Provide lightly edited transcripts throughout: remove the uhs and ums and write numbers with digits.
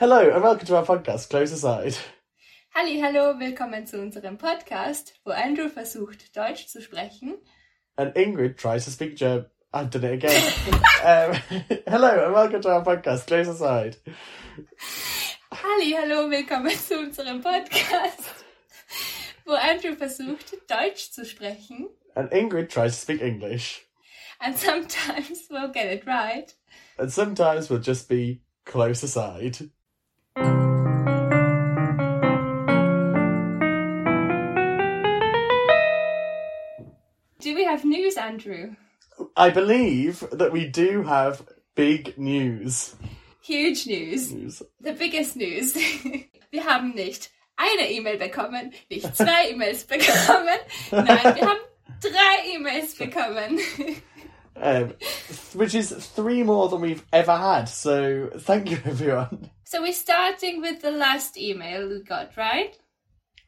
Hello and welcome to our podcast, Close Aside. Halli, hallo, willkommen zu unserem Podcast, wo Andrew versucht, Deutsch zu sprechen. And Ingrid tries to speak German. I've done it again. Hello and welcome to our podcast, Close Aside. Halli, hallo, willkommen zu unserem Podcast, wo Andrew versucht, Deutsch zu sprechen. And Ingrid tries to speak English. And sometimes we'll get it right. And sometimes we'll just be Close Aside. Do we have news, Andrew? I believe that we do have big news. Huge news. The biggest news. Wir haben nicht eine E-Mail bekommen, nicht zwei E-Mails bekommen. Nein, wir haben drei E-Mails bekommen. Which is three more than we've ever had, so thank you, everyone. So we're starting with the last email we got, right?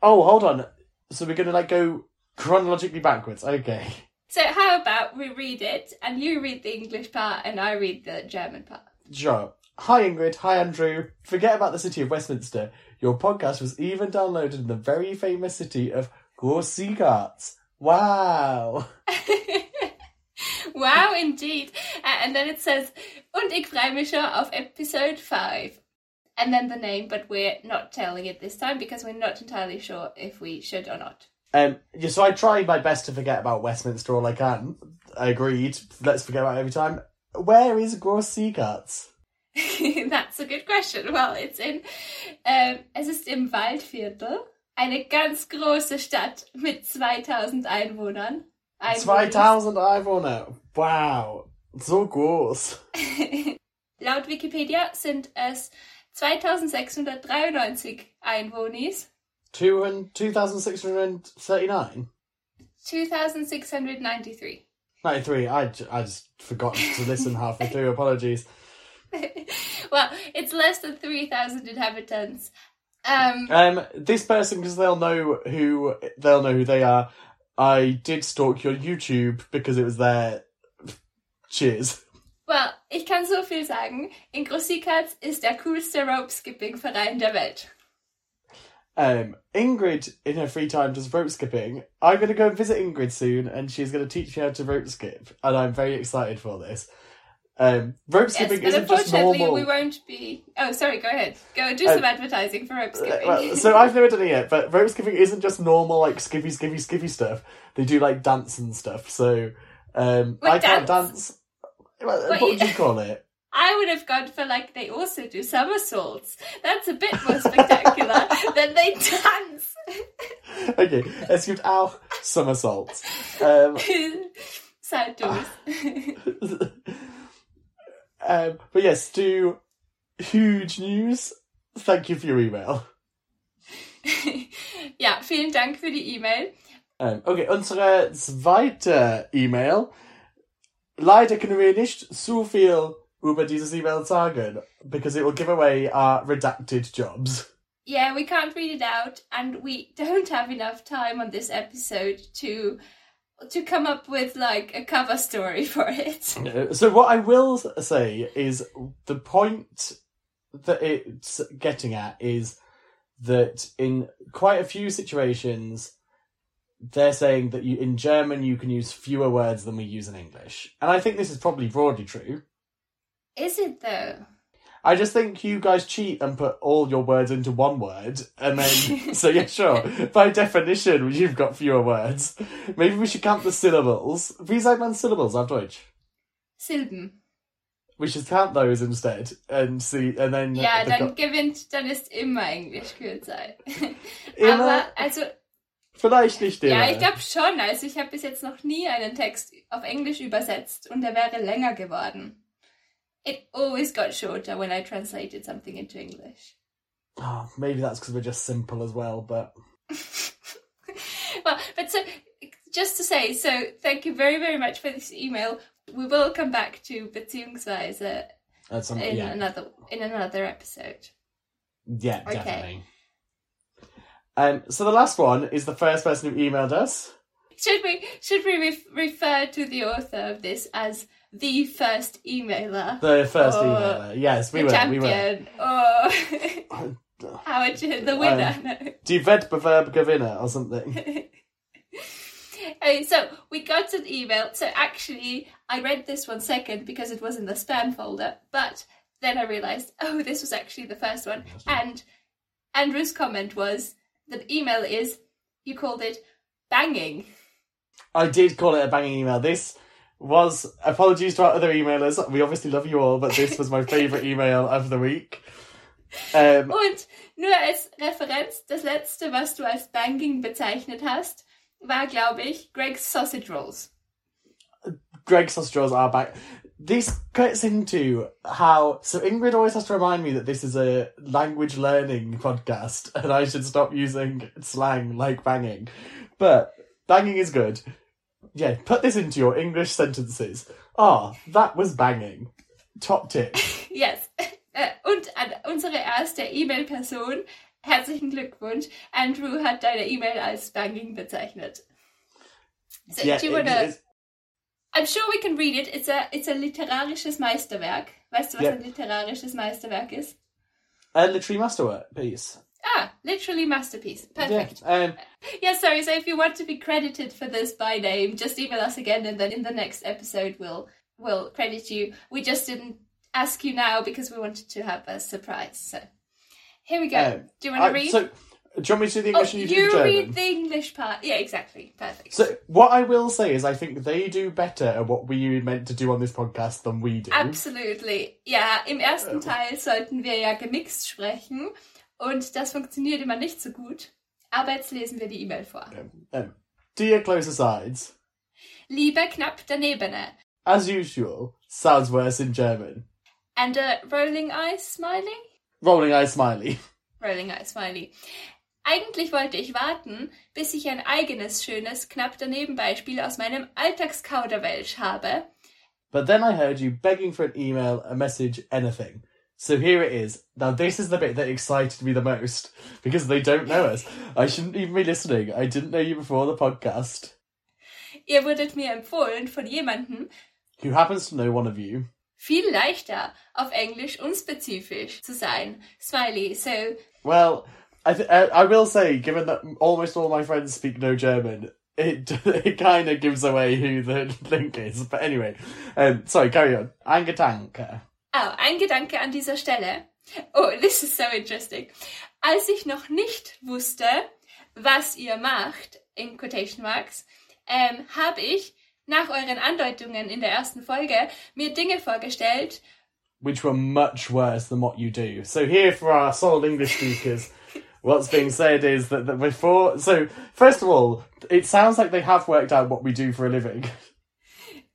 Oh, hold on. So we're going to, go chronologically backwards. Okay. So how about we read it, and you read the English part, and I read the German part. Sure. Hi, Ingrid. Hi, Andrew. Forget about the city of Westminster. Your podcast was even downloaded in the very famous city of Groß-Siegharts. Wow. Wow, indeed. And then it says, und ich freue mich schon auf episode 5. And then the name, but we're not telling it this time because we're not entirely sure if we should or not. Yeah, so I try my best to forget about Westminster all I can. Agreed. Let's forget about it every time. Where is Groß-Siegharts? That's a good question. Well, it's in... es ist im Waldviertel. Eine ganz große Stadt mit 2000 Einwohnern. 2000 Einwohner. Wow, so groß. Laut Wikipedia sind es 2693 Einwohner. 2639? 2693. 93, I just forgot to listen halfway through, apologies. Well, it's less than 3,000 inhabitants. This person, because they'll know who they are. I did stalk your YouTube because it was there. Cheers. Well, ich kann so viel sagen. In Groß-Siegharts ist der coolste Rope-Skipping-Verein der Welt. Ingrid, in her free time, does rope-skipping. I'm going to go and visit Ingrid soon, and she's going to teach me how to rope-skip, and I'm very excited for this. Rope-skipping isn't just normal. Unfortunately, we won't be... Oh, sorry, go ahead. Go and do some advertising for rope-skipping. Well, so I've never done it yet, but rope-skipping isn't just normal, skippy stuff. They do, dance and stuff, so... can't dance. What would you call it? I would have gone for, they also do somersaults. That's a bit more spectacular than they dance. Okay, es gibt auch somersaults. Side doors. But yes, to huge news, thank you for your email. Ja, vielen Dank für die E-Mail. Okay, unsere zweite E-Mail. Leider können wir nicht so viel über dieses E-Mail sagen, because it will give away our redacted jobs. Yeah, we can't read it out, and we don't have enough time on this episode to come up with, a cover story for it. So what I will say is the point that it's getting at is that in quite a few situations, they're saying that in German you can use fewer words than we use in English. And I think this is probably broadly true. Is it, though? I just think you guys cheat and put all your words into one word, and then... So, yeah, sure. By definition, you've got fewer words. Maybe we should count the syllables. Wie sagt man syllables auf Deutsch? Silben. We should count those instead, and see, and then... Ja, dann gewinnt, dann ist immer Englisch Kürzei. Immer? Aber, vielleicht nicht immer. Ja, ich glaube schon. Ich habe bis jetzt noch nie einen Text auf Englisch übersetzt, und der wäre länger geworden. It always got shorter when I translated something into English. Oh, maybe that's because we're just simple as well, but... Well, but so, just to say, so thank you very, very much for this email. We will come back to beziehungsweise in another episode. Yeah, okay. Definitely. So the last one is the first person who emailed us. Should we refer to the author of this as the first emailer? The first emailer, yes, we were. Champion, or Howard, the winner. Die Wettbewerb Gewinner or something. So we got an email. So actually, I read this one second because it was in the spam folder. But then I realised, oh, this was actually the first one. And Andrew's comment was, the email is, you called it banging. I did call it a banging email. This was, apologies to our other emailers. We obviously love you all, but this was my favourite email of the week. Und nur als Referenz, das letzte, was du als banging bezeichnet hast, war, glaube ich, Greg's Sausage Rolls. Greg's Sausage Rolls are back. This cuts into how... So Ingrid always has to remind me that this is a language learning podcast and I should stop using slang like banging. But banging is good. Yeah, put this into your English sentences. Ah, that was banging. Top tip. Yes. Und an unsere erste E-Mail-Person... Herzlichen Glückwunsch. Andrew hat deine E-Mail als banging bezeichnet. So, yeah, do you wanna... I'm sure we can read it. It's a literarisches Meisterwerk. Weißt du, was ein literarisches Meisterwerk ist? A literary masterpiece. Ah, literally masterpiece. Perfect. Yeah, sorry. So if you want to be credited for this by name, just email us again and then in the next episode we'll credit you. We just didn't ask you now because we wanted to have a surprise, so... Here we go. Do you want to read? So, do you want me to do the English and you do the German? You read the English part. Yeah, exactly. Perfect. So what I will say is I think they do better at what we meant to do on this podcast than we do. Absolutely. Ja, im ersten Teil sollten wir ja gemixt sprechen und das funktioniert immer nicht so gut. Aber jetzt lesen wir die E-Mail vor. Dear Close Asides. Lieber knapp danebene. As usual, sounds worse in German. And a rolling eyes smiling? Rolling Eye Smiley. Rolling Eye Smiley. Eigentlich wollte ich warten, bis ich ein eigenes schönes, knapp daneben Beispiel aus meinem Alltagskauderwelsch habe. But then I heard you begging for an email, a message, anything. So here it is. Now this is the bit that excited me the most, because they don't know us. I shouldn't even be listening. I didn't know you before the podcast. Ihr wurdet mir empfohlen von jemandem, who happens to know one of you. Viel leichter, auf Englisch unspezifisch zu sein. Smiley, so... Well, I will say, given that almost all my friends speak no German, it kind of gives away who the link is. But anyway, sorry, carry on. Ein Gedanke. Oh, ein Gedanke an dieser Stelle. Oh, this is so interesting. Als ich noch nicht wusste, was ihr macht, in quotation marks, habe ich... Nach euren Andeutungen in der ersten Folge mir Dinge vorgestellt. Which were much worse than what you do. So here for our solid English speakers, what's being said is that before... So, first of all, it sounds like they have worked out what we do for a living.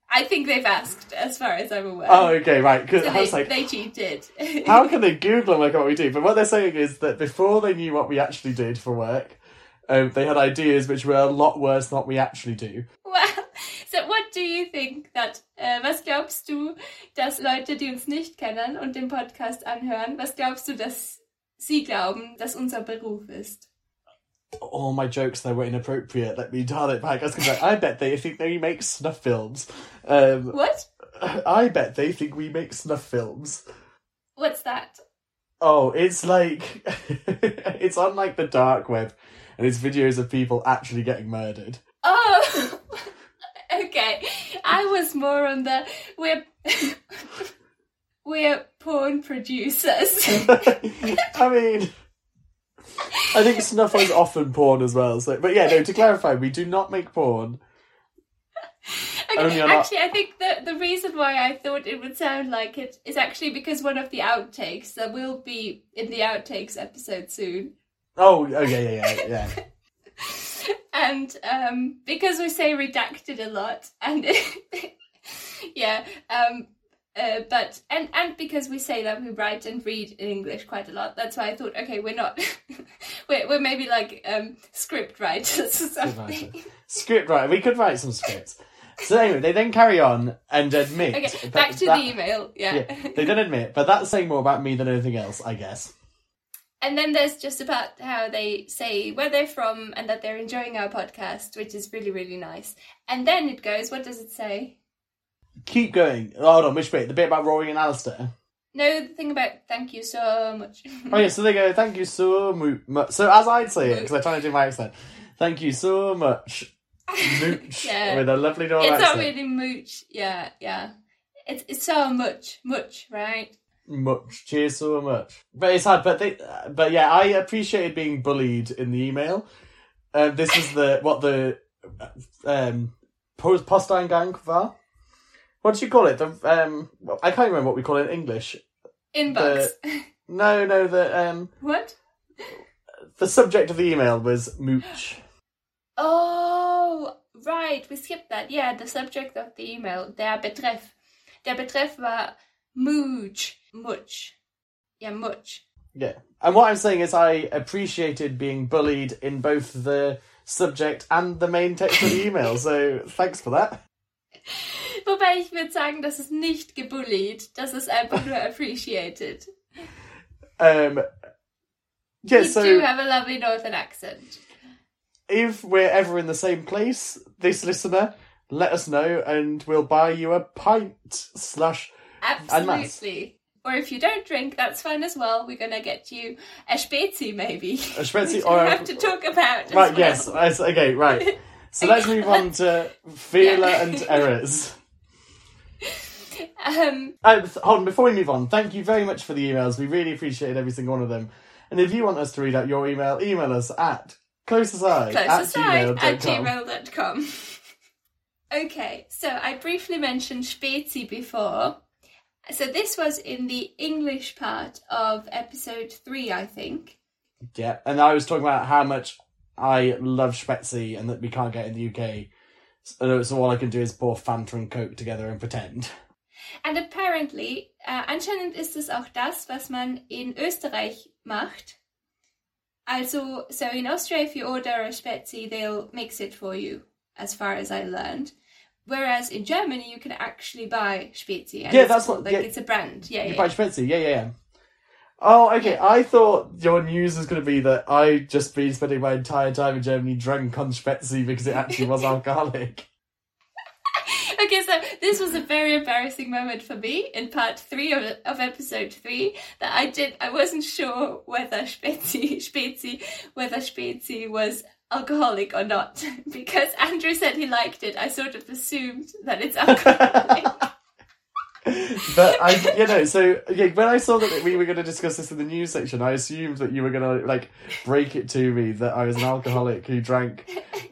I think they've asked, as far as I'm aware. Oh, okay, right. So they cheated. How can they Google and look at what we do? But what they're saying is that before they knew what we actually did for work, they had ideas which were a lot worse than what we actually do. Well... So what do you think that, was glaubst du, dass Leute, die uns nicht kennen und den Podcast anhören, was glaubst du, dass sie glauben, dass unser Beruf ist? All my jokes, they were inappropriate. Let me dial it back. I was going to say, I bet they think we make snuff films. What? I bet they think we make snuff films. What's that? Oh, it's like, it's on like the dark web and it's videos of people actually getting murdered. Oh! Okay, I was more on the we're porn producers. I mean, I think snuff is often porn as well. So, but yeah, no. To clarify, we do not make porn. Okay, actually, I think the reason why I thought it would sound like it is actually because one of the outtakes that will be in the outtakes episode soon. Oh, okay, yeah. And because we say redacted a lot, and but and because we say that we write and read in English quite a lot, that's why I thought, okay, we're not, we're maybe like script writers or something. Script writer, we could write some scripts. So anyway, they then carry on and admit. Okay, back to the email. Yeah, they don't admit, but that's saying more about me than anything else, I guess. And then there's just about how they say where they're from and that they're enjoying our podcast, which is really, really nice. And then it goes, what does it say? Keep going. Hold on, which bit? The bit about Rory and Alistair? No, the thing about thank you so much. Oh yeah, so they go, thank you so much. So as I'd say it, because I'm trying to do my accent, thank you so much. Mooch. Yeah. With a lovely dog accent. It's not really mooch. Yeah, yeah. It's so much. Much, right? Much. Cheers so much. But it's hard. But yeah, I appreciated being bullied in the email. This is the Posteingang war. What did you call it? I can't remember what we call it in English. Inbox. What? The subject of the email was mooch. Oh, right. We skipped that. Yeah, the subject of the email, der Betreff. Der Betreff war mooch. Much. Yeah, much. Yeah. And what I'm saying is I appreciated being bullied in both the subject and the main text of the email. So thanks for that. Wobei ich würde sagen, das ist nicht gebullied. Das ist einfach nur appreciated. Yeah, you do have a lovely northern accent. If we're ever in the same place, this listener, let us know and we'll buy you a pint/ Absolutely. Or if you don't drink, that's fine as well. We're going to get you a Spezi, maybe. A Spezi or we have to talk about. Right, well. Yes. Okay, right. So let's move on to Fehler and Errors. Hold on, before we move on, thank you very much for the emails. We really appreciate every single one of them. And if you want us to read out your email, email us at closeaside@gmail.com. Okay, so I briefly mentioned Spezi before. So this was in the English part of episode 3, I think. Yeah, and I was talking about how much I love Spezi and that we can't get it in the UK. So all I can do is pour Fanta and Coke together and pretend. And apparently, anscheinend ist es auch das, was man in Österreich macht. Also, so in Austria, if you order a Spezi, they'll mix it for you, as far as I learned. Whereas in Germany, you can actually buy Spezi. And yeah, it's a brand. Yeah, you buy Spezi, yeah. Oh, okay, yeah. I thought your news was going to be that I'd just been spending my entire time in Germany drunk on Spezi because it actually was alcoholic. Okay, so this was a very embarrassing moment for me in part 3 of episode 3 that I wasn't sure whether Spezi was alcoholic or not because Andrew said he liked it. I sort of assumed that it's alcoholic. But when I saw that we were going to discuss this in the news section, I assumed that you were going to break it to me that I was an alcoholic who drank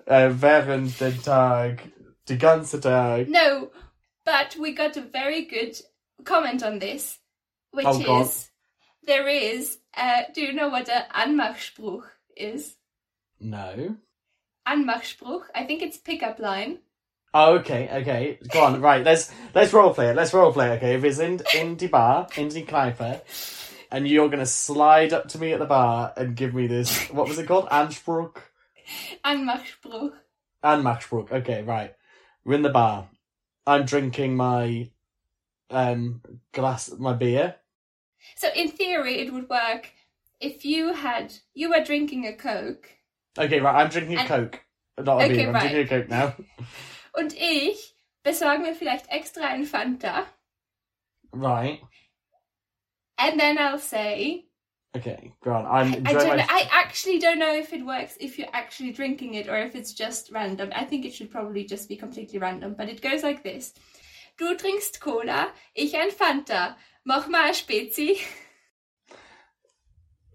während den Tag. Die ganze Tag. No, but we got a very good comment on this, which is, there is, do you know what an Anmachspruch is? No. Anmachspruch, I think it's pick-up line. Oh, okay, go on, right, let's roleplay it, okay? If it's in the Kneipe, and you're going to slide up to me at the bar and give me this, what was it called? Anmachspruch, okay, right. We're in the bar. I'm drinking my my beer. So in theory, it would work if you were drinking a Coke. Okay, right. I'm drinking a Coke, not a beer. I'm drinking a Coke now. Und ich besorge mir vielleicht extra ein Fanta. Right. And then I'll say. Okay, go on. I actually don't know if it works if you're actually drinking it or if it's just random. I think it should probably just be completely random, but it goes like this. Du trinkst Cola, ich ein Fanta. Mach mal Spezi.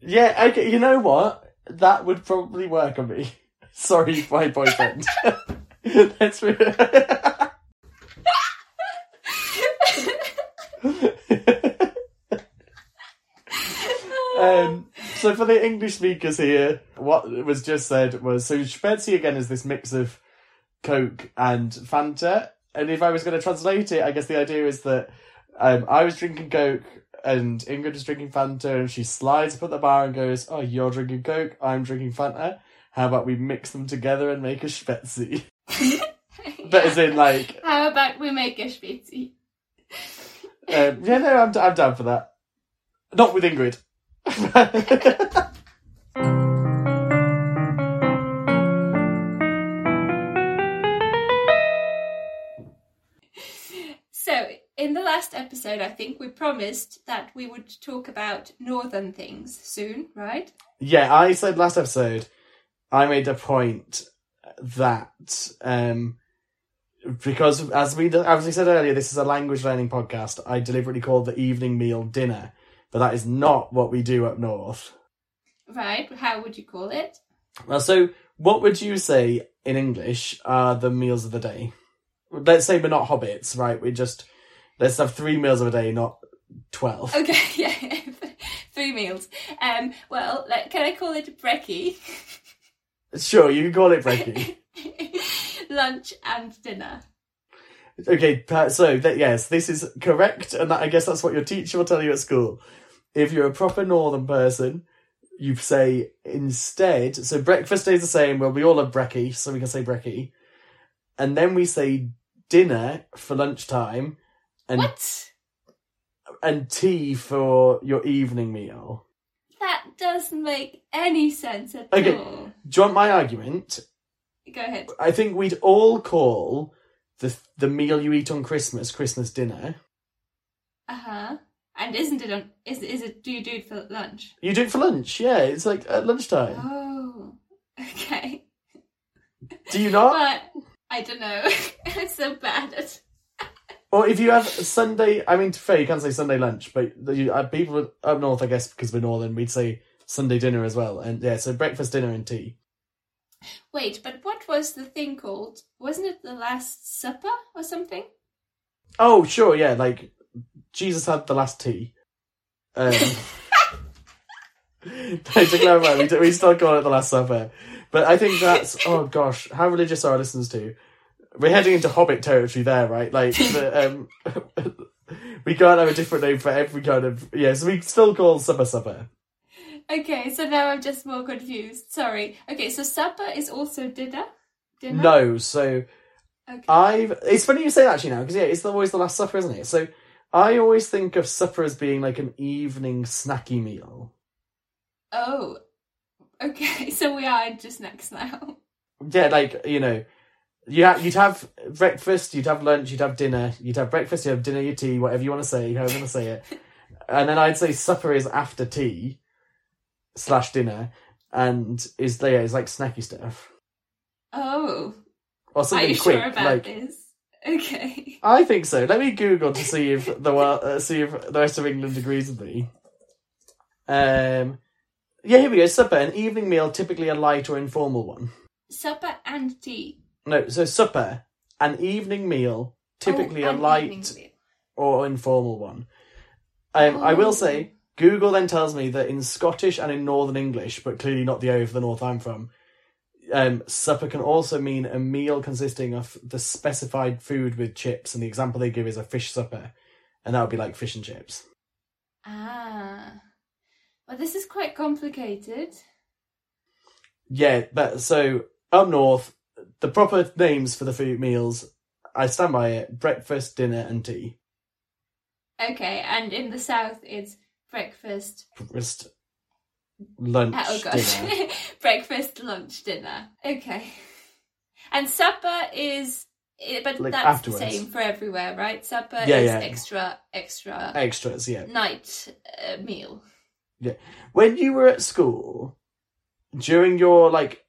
Yeah, okay, you know what? That would probably work on me. Sorry, my boyfriend. That's weird. So for the English speakers here, what was just said was, so Spezi again is this mix of Coke and Fanta. And if I was going to translate it, I guess the idea is that I was drinking Coke and Ingrid was drinking Fanta and she slides up at the bar and goes, oh, you're drinking Coke, I'm drinking Fanta. How about we mix them together and make a Spezi? But as in how about we make a Spezi? I'm down for that. Not with Ingrid. So, in the last episode, I think we promised that we would talk about northern things soon, right? Yeah, I said last episode, I made a point that, because as we said earlier, this is a language learning podcast. I deliberately called the evening meal dinner, but that is not what we do up north. Right, how would you call it? Well, so what would you say in English are the meals of the day? Let's say we're not hobbits, right? Let's have 3 meals of a day, not 12. Okay, yeah, 3 meals. Well, can I call it brekkie? Sure, you can call it brekkie. Lunch and dinner. Okay, so yes, this is correct, and I guess that's what your teacher will tell you at school. If you're a proper northern person, you say instead, so breakfast stays the same, well, we all have brekkie, so we can say brekkie. And then we say dinner for lunchtime. And, what? And tea for your evening meal. That doesn't make any sense at all. Do you want my argument? Go ahead. I think we'd all call the meal you eat on Christmas dinner. Uh-huh. And isn't it do you do it for lunch? You do it for lunch, yeah. It's like at lunchtime. Oh, okay. Do you not? But, I don't know. I'm so bad at... Or if you have Sunday... I mean, to be fair, you can't say Sunday lunch, but people up north, I guess, because we're northern, we'd say Sunday dinner as well. And yeah, so breakfast, dinner and tea. Wait, but what was the thing called? Wasn't it the Last Supper or something? Oh, sure, yeah. Like, Jesus had the last tea. To clarify, we still call it the Last Supper. But I think that's... Oh, gosh. How religious are our listeners to? We're heading into Hobbit territory there, right? Like, we can't have a different name for every kind of... Yeah, so we still call supper. Okay, so now I'm just more confused. Sorry. Okay, so supper is also dinner? No, so... Okay. It's funny you say that, actually, now, because, yeah, it's always the Last Supper, isn't it? So I always think of supper as being, like, an evening snacky meal. Oh, okay, so we are into snacks now. Yeah, like, you know... You'd have breakfast, you'd have lunch, you'd have dinner, your tea, whatever you want to say, however you want to say it. And then I'd say supper is after tea / dinner and is like snacky stuff. Oh. Or something. Are you quick, sure about this? Okay. I think so. Let me Google to see if the rest of England agrees with me. Yeah, here we go. Supper, an evening meal, typically a light or informal one. Supper and tea. No, so supper, an evening meal, typically a light or informal one. I will say, Google then tells me that in Scottish and in Northern English, but clearly not the area of the north I'm from, supper can also mean a meal consisting of the specified food with chips, and the example they give is a fish supper, and that would be like fish and chips. Ah. Well, this is quite complicated. Yeah, but so up north... The proper names for the food meals, I stand by it, breakfast, dinner and tea. Okay, and in the south it's breakfast, lunch, dinner. Breakfast, lunch, dinner. Okay. And supper is... But like that's afterwards. The same for everywhere, right? Supper is extra... Extras, yeah. Night meal. Yeah. When you were at school, during your, like,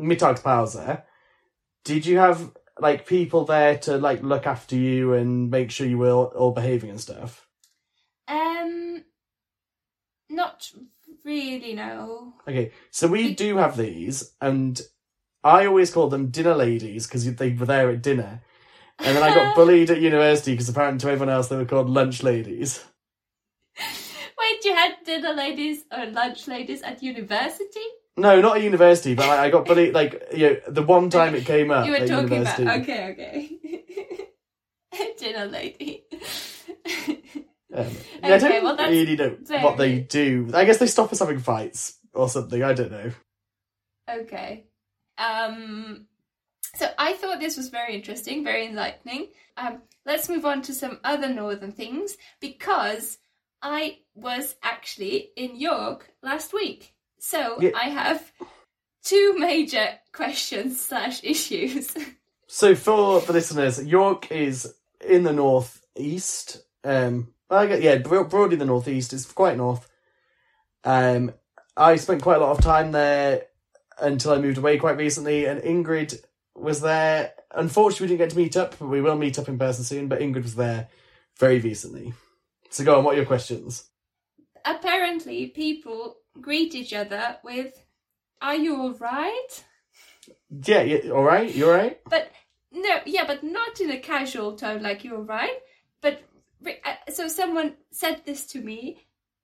Mittagspause... Did you have, like, people there to, like, look after you and make sure you were all behaving and stuff? Not really, no. Okay, so we do have these, and I always call them dinner ladies because they were there at dinner. And then I got bullied at university because apparently to everyone else they were called lunch ladies. Wait, you had dinner ladies or lunch ladies at university? No, not at university, but I got bullied, like, you know, the one time it came up. You were talking university. About, okay. Dinner lady. Yeah, I don't really know what they do. I guess they stop us having fights or something, I don't know. Okay. So I thought this was very interesting, very enlightening. Let's move on to some other northern things, because I was actually in York last week. So yeah. I have two major questions / issues. So for listeners, York is in the northeast. Broadly the northeast. It's quite north. I spent quite a lot of time there until I moved away quite recently, and Ingrid was there. Unfortunately, we didn't get to meet up, but we will meet up in person soon. But Ingrid was there very recently. So go on, what are your questions? Apparently, people greet each other with, "Are you all right?" Yeah, all right? You all right? But no, yeah, but not in a casual tone, like "you're all right." But so someone said this to me,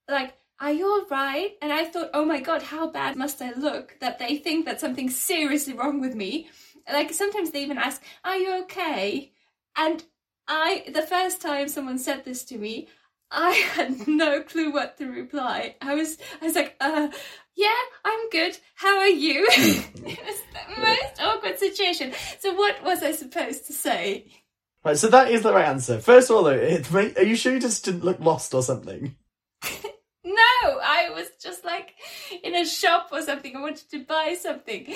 like, "Are you all right?" And I thought, oh my God, how bad must I look that they think that something's seriously wrong with me? Like, sometimes they even ask, "Are you okay?" And the first time someone said this to me, I had no clue what to reply. I was like, yeah, I'm good. How are you?" It was the most awkward situation. So what was I supposed to say? Right, so that is the right answer. First of all, though, are you sure you just didn't look lost or something? No, I was just like in a shop or something. I wanted to buy something.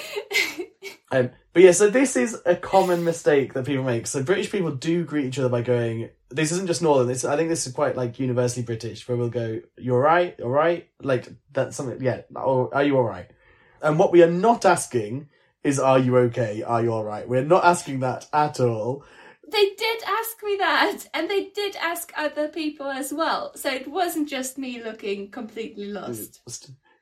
But yeah, so this is a common mistake that people make. So British people do greet each other by going, this isn't just Northern, I think this is quite like universally British, where we'll go, "You're right, all right." Like that's something, yeah, or "Are you all right?" And what we are not asking is, "Are you okay? Are you all right?" We're not asking that at all. They did ask me that, and they did ask other people as well. So it wasn't just me looking completely lost.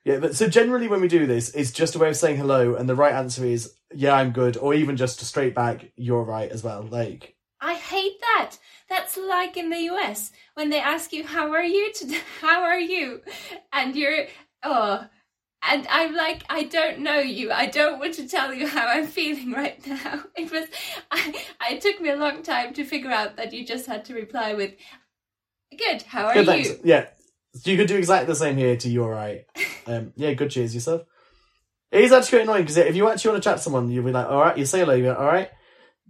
Yeah, but so generally when we do this, it's just a way of saying hello, and the right answer is, "Yeah, I'm good," or even just straight back, "You're right" as well. Like, I hate that. That's like in the US when they ask you, "How are you today? How are you?" And you're, and I'm like, I don't know you. I don't want to tell you how I'm feeling right now. It took me a long time to figure out that you just had to reply with, "Good, how are you?" Thanks. Yeah, you could do exactly the same here to "You're right." Yeah, good, cheers yourself. It is actually quite annoying because if you actually want to chat to someone, you'll be like, "All right," you say hello, you're like, "All right,"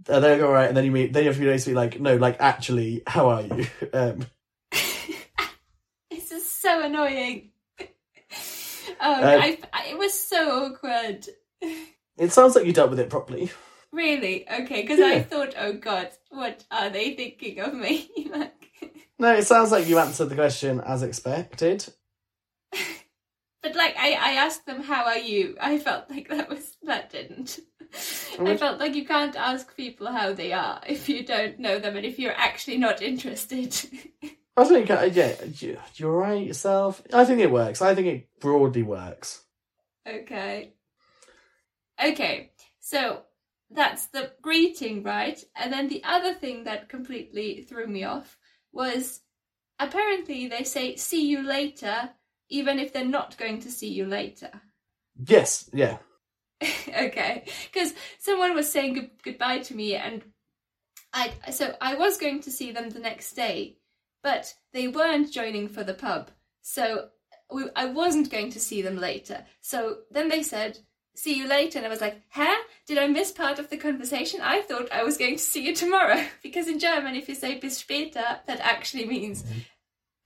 and they'll go, "All right," and then you meet. Then you have to be like, "No, like actually, how are you?" This is so annoying. It was so awkward. It sounds like you dealt with it properly. Really? Okay, because yeah. I thought, oh God, what are they thinking of me? No, it sounds like you answered the question as expected. But I asked them, "How are you?" I felt like that didn't. I felt like you can't ask people how they are if you don't know them and if you're actually not interested. I think, you're right yourself. I think it works. I think it broadly works. Okay, so that's the greeting, right? And then the other thing that completely threw me off was apparently they say, "See you later," even if they're not going to see you later. Yes, yeah. Okay, because someone was saying goodbye to me and I was going to see them the next day. But they weren't joining for the pub, so I wasn't going to see them later. So then they said, "See you later." And I was like, huh? Did I miss part of the conversation? I thought I was going to see you tomorrow. Because in German, if you say bis später, that actually means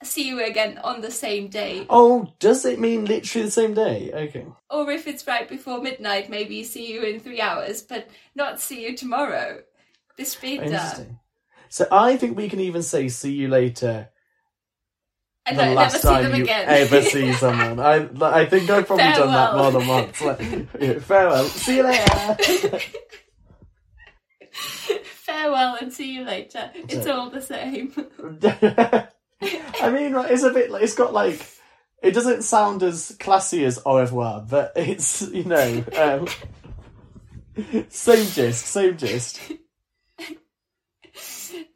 see you again on the same day. Oh, does it mean literally the same day? Okay. Or if it's right before midnight, maybe see you in 3 hours, but not see you tomorrow. Bis später. Interesting. So I think we can even say "see you later" the last time you ever see someone. I think I've probably done that more than once. Farewell, see you later. Farewell and see you later. It's all the same. I mean, it's a bit. It's got it doesn't sound as classy as au revoir, but it's same gist.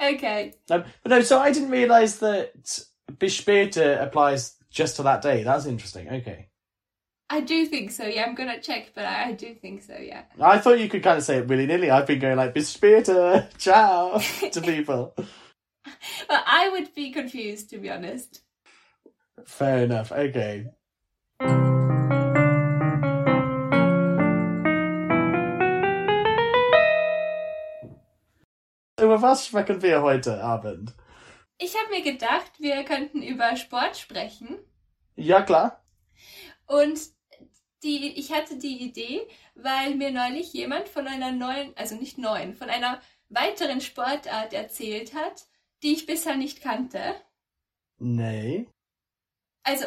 Okay. But no, so I didn't realise that bis später applies just to that day. That's interesting. Okay. I do think so, yeah. I'm going to check, but I do think so, yeah. I thought you could kind of say it willy-nilly. I've been going bis später, ciao, to people. Well, I would be confused, to be honest. Fair enough. Okay. Was für ein Konvoi heute Abend? Ich habe mir gedacht, wir könnten über Sport sprechen. Ja, klar. Und ich hatte die Idee, weil mir neulich jemand von einer neuen, also nicht neuen, von einer weiteren Sportart erzählt hat, die ich bisher nicht kannte. Nee. Also...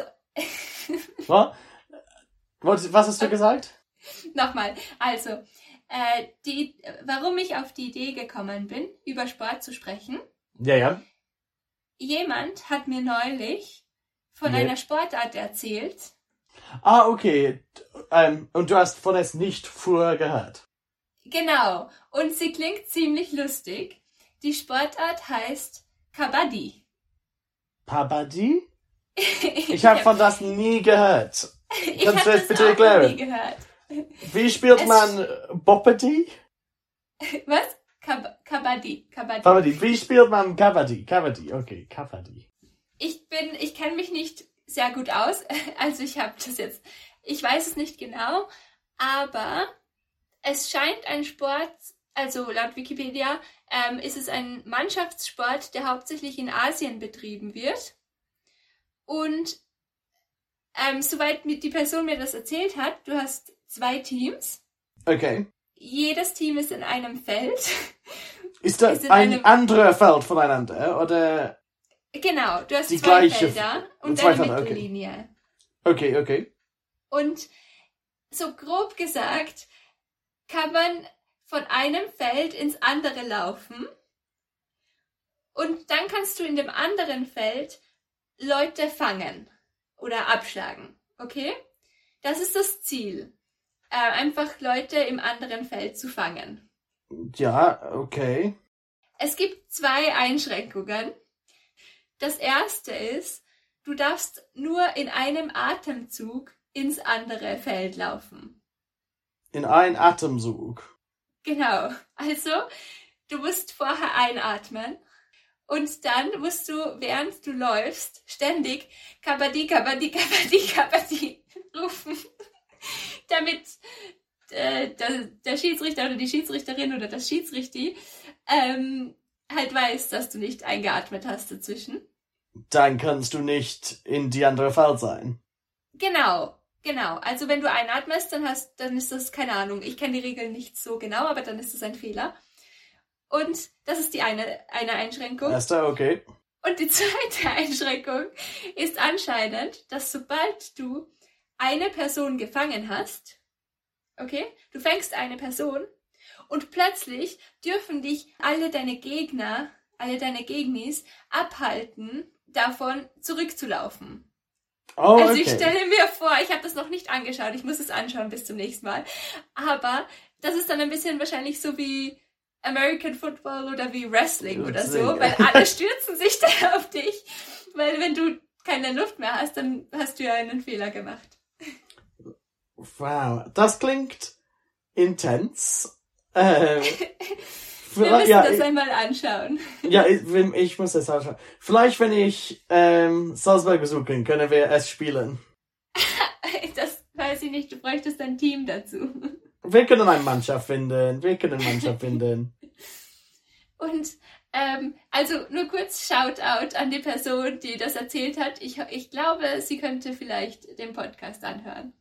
Was hast du gesagt? Nochmal. Also, warum ich auf die Idee gekommen bin, über Sport zu sprechen. Ja, ja. Jemand hat mir neulich von einer Sportart erzählt. Ah, okay. Und du hast von es nicht früher gehört. Genau. Und sie klingt ziemlich lustig. Die Sportart heißt Kabaddi. Kabaddi? Ich habe von das nie gehört. Ich habe das bitte auch erklären. Nie gehört. Wie spielt man Boppeti? Was? Kabaddi. Wie spielt man Kabaddi? Kabaddi. Ich kenne mich nicht sehr gut aus. Also ich weiß es nicht genau, aber es scheint ein Sport, also laut Wikipedia, ist es ein Mannschaftssport, der hauptsächlich in Asien betrieben wird. Und soweit die Person mir das erzählt hat, du hast 2 Teams. Okay. Jedes Team ist in einem Feld. Ist das ein anderes Feld voneinander, oder? Genau, du hast 2 Felder und eine Mittellinie. Okay. Und so grob gesagt, kann man von einem Feld ins andere laufen und dann kannst du in dem anderen Feld Leute fangen oder abschlagen, okay? Das ist das Ziel. Einfach Leute im anderen Feld zu fangen. Ja, okay. Es gibt 2 Einschränkungen. Das erste ist, du darfst nur in einem Atemzug ins andere Feld laufen. In einem Atemzug? Genau. Also, du musst vorher einatmen. Und dann musst du, während du läufst, ständig Kabaddi, Kabaddi, Kabaddi, Kabaddi rufen, damit der Schiedsrichter oder die Schiedsrichterin oder das Schiedsrichti halt weiß, dass du nicht eingeatmet hast dazwischen. Dann kannst du nicht in die andere Feld sein. Genau. Also wenn du einatmest, dann ist das, keine Ahnung, ich kenne die Regeln nicht so genau, aber dann ist das ein Fehler. Und das ist die eine Einschränkung. Erste, okay. Und die zweite Einschränkung ist anscheinend, dass sobald du eine Person gefangen hast, okay, du fängst eine Person und plötzlich dürfen dich alle deine Gegnis abhalten, davon zurückzulaufen. Oh, okay. Also ich stelle mir vor, ich habe das noch nicht angeschaut, ich muss es anschauen bis zum nächsten Mal, aber das ist dann ein bisschen wahrscheinlich so wie American Football oder wie Wrestling oder so, weil alle stürzen sich da auf dich, weil wenn du keine Luft mehr hast, dann hast du ja einen Fehler gemacht. Wow, das klingt intens. Wir müssen das einmal anschauen. Ja, ich muss das anschauen. Vielleicht, wenn ich Salzburg besuchen, können wir es spielen. Das weiß ich nicht, du bräuchtest ein Team dazu. Wir können eine Mannschaft finden. Und also nur kurz Shoutout an die Person, die das erzählt hat. Ich glaube, sie könnte vielleicht den Podcast anhören.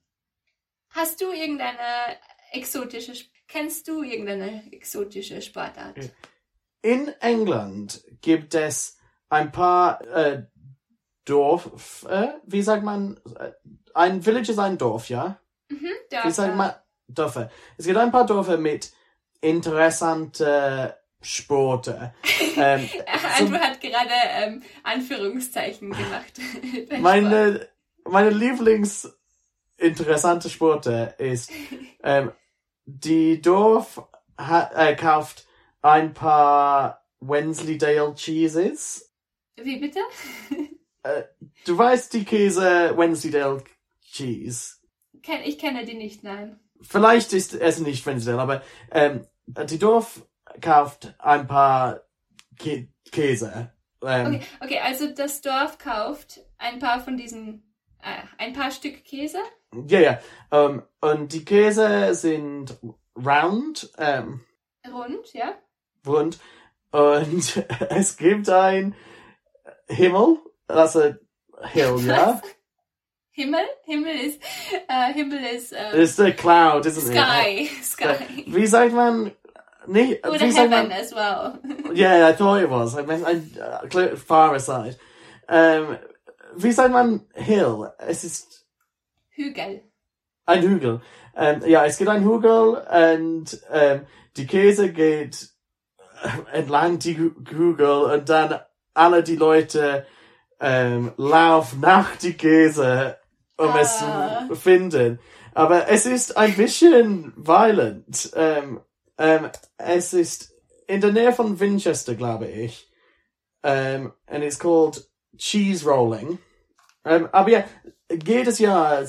Kennst du irgendeine exotische Sportart? In England gibt es ein paar Dorf. Wie sagt man? Ein Village ist ein Dorf, ja? Mhm, Dörfer. Wie sagt man? Dörfer. Es gibt ein paar Dörfer mit interessanten Sporten. Andrew hat gerade Anführungszeichen gemacht. meine Lieblingsinteressante Sporte ist, die Dorf kauft ein paar Wensleydale Cheeses. Wie bitte? Du weißt die Käse Wensleydale Cheese. Ich kenne die nicht, nein. Vielleicht ist es nicht Wensleydale, aber die Dorf kauft ein paar Käse. Okay, also das Dorf kauft ein paar von diesen, ein paar Stück Käse? Ja. Und die Käse sind round. Rund, ja. Und es gibt ein Himmel. That's a hill, yeah. Himmel? Himmel is. It's a cloud, isn't it? Sky. Wie sagt man? With a heaven as well. Yeah, I thought it was. I far aside. Wie sagt man Hill? Es ist Hügel. Ein Hügel. Ja, es gibt ein Hügel und die Käse geht entlang die Hügel und dann alle die Leute laufen nach die Käse, es zu finden. Aber es ist ein bisschen violent. Es ist in der Nähe von Winchester, glaube ich. And it's called Cheese-Rolling. Aber ja, jedes Jahr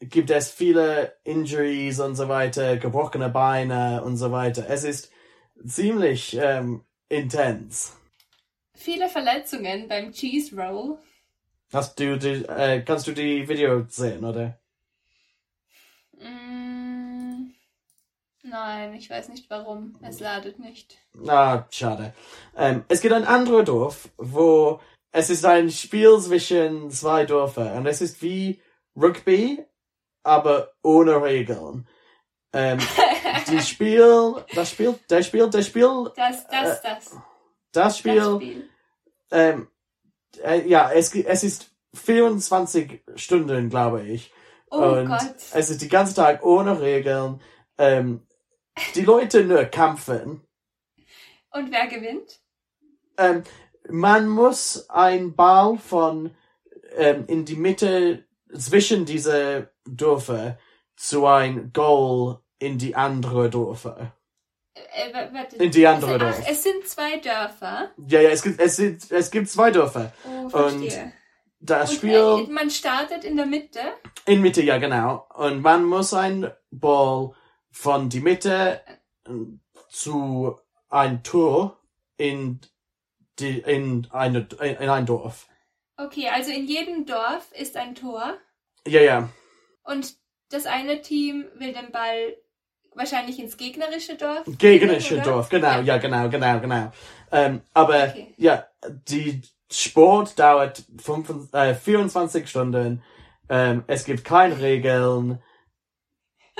gibt es viele Injuries und so weiter, gebrochene Beine und so weiter. Es ist ziemlich intens. Viele Verletzungen beim Cheese-Roll. Kannst du die Video sehen, oder? Nein, ich weiß nicht warum. Es ladet nicht. Schade. Es gibt ein anderes Dorf, wo es ist ein Spiel zwischen zwei Dörfern. Und es ist wie Rugby, aber ohne Regeln. Das Spiel. Ja, es ist 24 Stunden, glaube ich. Und Gott. Es ist den ganzen Tag ohne Regeln. Die Leute nur kämpfen. Und wer gewinnt? Man muss einen Ball von in die Mitte zwischen diese Dörfer zu ein Goal in die andere Dörfer. In die andere Dörfer. Ach, es sind zwei Dörfer? Ja, es gibt zwei Dörfer. Oh, verstehe. Und das Spiel... Man startet in der Mitte? In Mitte, ja, genau. Und man muss einen Ball von die Mitte zu ein Tor in ein Dorf. Okay, also in jedem Dorf ist ein Tor. Ja. Und das eine Team will den Ball wahrscheinlich ins gegnerische Dorf. Gegnerische Dorf, genau, ja, genau. Aber okay. Ja, die Sport dauert 24 Stunden. Es gibt keine Regeln.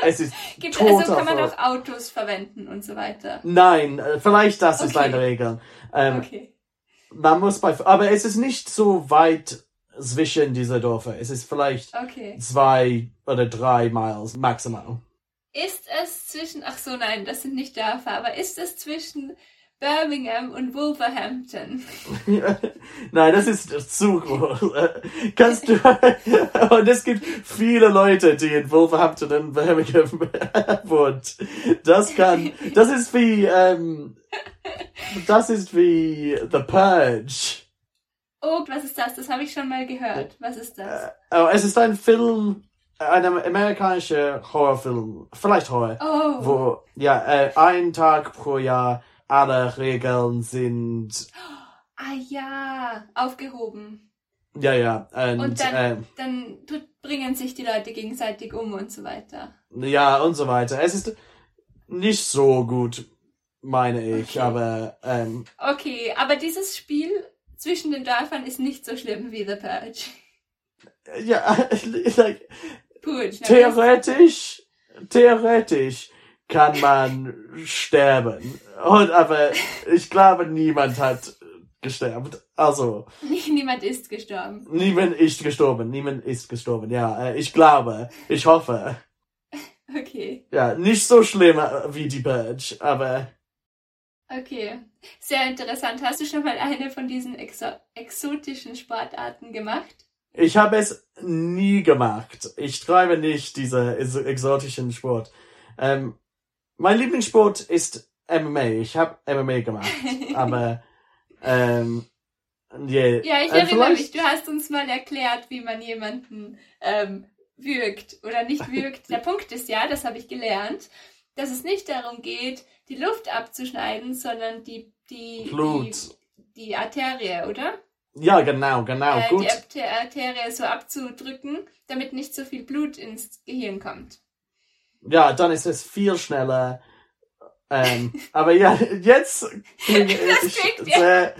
Es ist also kann man auch Autos verwenden und so weiter? Nein, vielleicht das ist eine Regel. Okay. Man muss aber es ist nicht so weit zwischen diese Dörfer. Es ist vielleicht 2 oder 3 Miles maximal. Ist es zwischen, das sind nicht Dörfer, aber ist es zwischen Birmingham und Wolverhampton? Nein, das ist zu groß. Und es gibt viele Leute, die in Wolverhampton und Birmingham wohnen. Das ist wie The Purge. Oh, was ist das? Das habe ich schon mal gehört. Was ist das? Es ist ein Film, ein amerikanischer Horrorfilm, vielleicht Horror, wo ein Tag pro Jahr alle Regeln sind... aufgehoben. Ja. Und dann bringen sich die Leute gegenseitig um und so weiter. Ja, und so weiter. Es ist nicht so gut, meine ich, aber... Okay, aber dieses Spiel zwischen den Dörfern ist nicht so schlimm wie The Purge. Ja, gut, theoretisch kann man sterben. Aber ich glaube, niemand hat gestorben. Also. Niemand ist gestorben. Ja, ich glaube. Ich hoffe. Okay. Ja, nicht so schlimm wie die Purge, aber. Okay. Sehr interessant. Hast du schon mal eine von diesen exotischen Sportarten gemacht? Ich habe es nie gemacht. Ich treibe nicht diese exotischen Sport. Mein Lieblingssport ist MMA. Ich habe MMA gemacht, aber Ja, ich erinnere mich. Du hast uns mal erklärt, wie man jemanden würgt oder nicht würgt. Der Punkt ist ja, das habe ich gelernt, dass es nicht darum geht, die Luft abzuschneiden, sondern die Arterie, oder? Ja, genau. Gut. Die Arterie so abzudrücken, damit nicht so viel Blut ins Gehirn kommt. Ja, dann ist es viel schneller. Aber ja, jetzt klingt es sehr...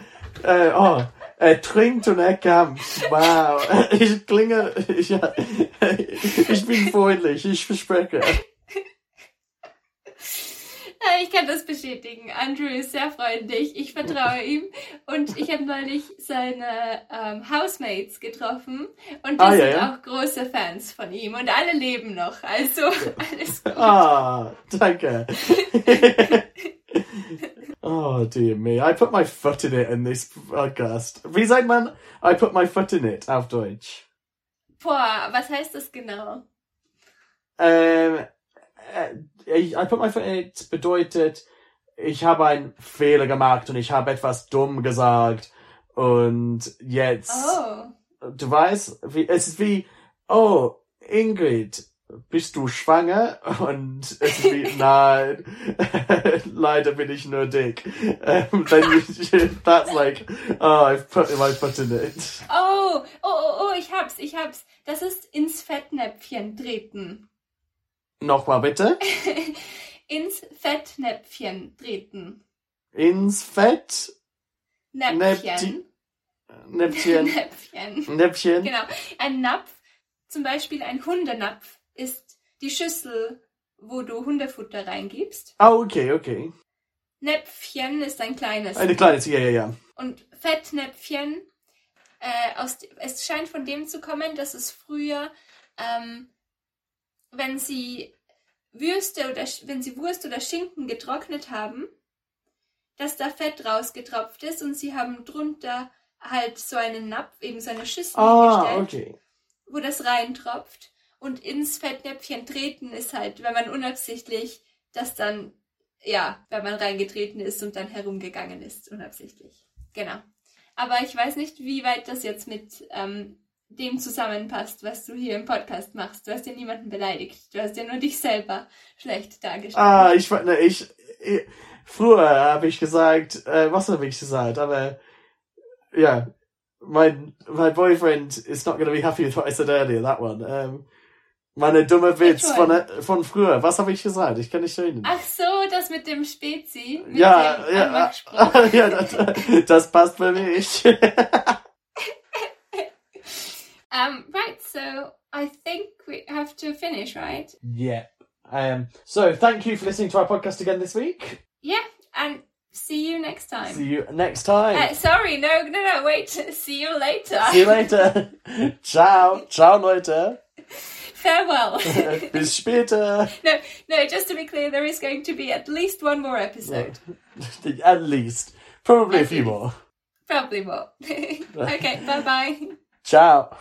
Er trinkt und er kämpft. Wow. Ich klinge... Ich bin freundlich, ich verspreche. Ich kann das bestätigen. Andrew ist sehr freundlich. Ich vertraue ihm. Und ich habe neulich seine Housemates getroffen. Und die sind auch große Fans von ihm. Und alle leben noch. Also alles gut. Ah, danke. Oh, dear me. I put my foot in it in this podcast. Wie sagt man, I put my foot in it auf Deutsch? Boah, was heißt das genau? I put my foot in it bedeutet, ich habe einen Fehler gemacht und ich habe etwas dumm gesagt und jetzt, du weißt, es ist wie, oh, Ingrid, bist du schwanger? Und es ist wie, nein, leider bin ich nur dick. That's like, oh, I've put my foot in it. Oh, ich hab's. Das ist ins Fettnäpfchen treten. Nochmal bitte. Ins Fettnäpfchen treten. Ins Fett? Näpfchen. Genau. Ein Napf, zum Beispiel ein Hundenapf, ist die Schüssel, wo du Hundefutter reingibst. Ah, okay. Näpfchen ist ein kleines. Ein kleines, ja. Und Fettnäpfchen, es scheint von dem zu kommen, dass es früher... wenn sie Wurst oder Schinken getrocknet haben, dass da Fett rausgetropft ist und sie haben drunter halt so einen Napf, eben so eine Schüssel gestellt, wo das reintropft. Und ins Fettnäpfchen treten ist halt, wenn man unabsichtlich das dann, wenn man reingetreten ist und dann herumgegangen ist, unabsichtlich. Genau. Aber ich weiß nicht, wie weit das jetzt mit... dem zusammenpasst, was du hier im Podcast machst. Du hast ja niemanden beleidigt. Du hast ja nur dich selber schlecht dargestellt. Früher habe ich gesagt, was habe ich gesagt? Aber, my boyfriend is not going to be happy with what I said earlier, that one. Meine dumme Witz von früher. Was habe ich gesagt? Ich kann nicht erinnern. Ach so, das mit dem Spezi? Mit dem Anmachspruch. Ja, das passt bei mir. Right, so I think we have to finish, right? Yeah. So thank you for listening to our podcast again this week. Yeah, and see you next time. Sorry, no, wait. See you later. Ciao. Ciao, Leute. Farewell. Bis später. No, just to be clear, there is going to be at least one more episode. At least. Probably a few more. Okay, bye-bye. Ciao.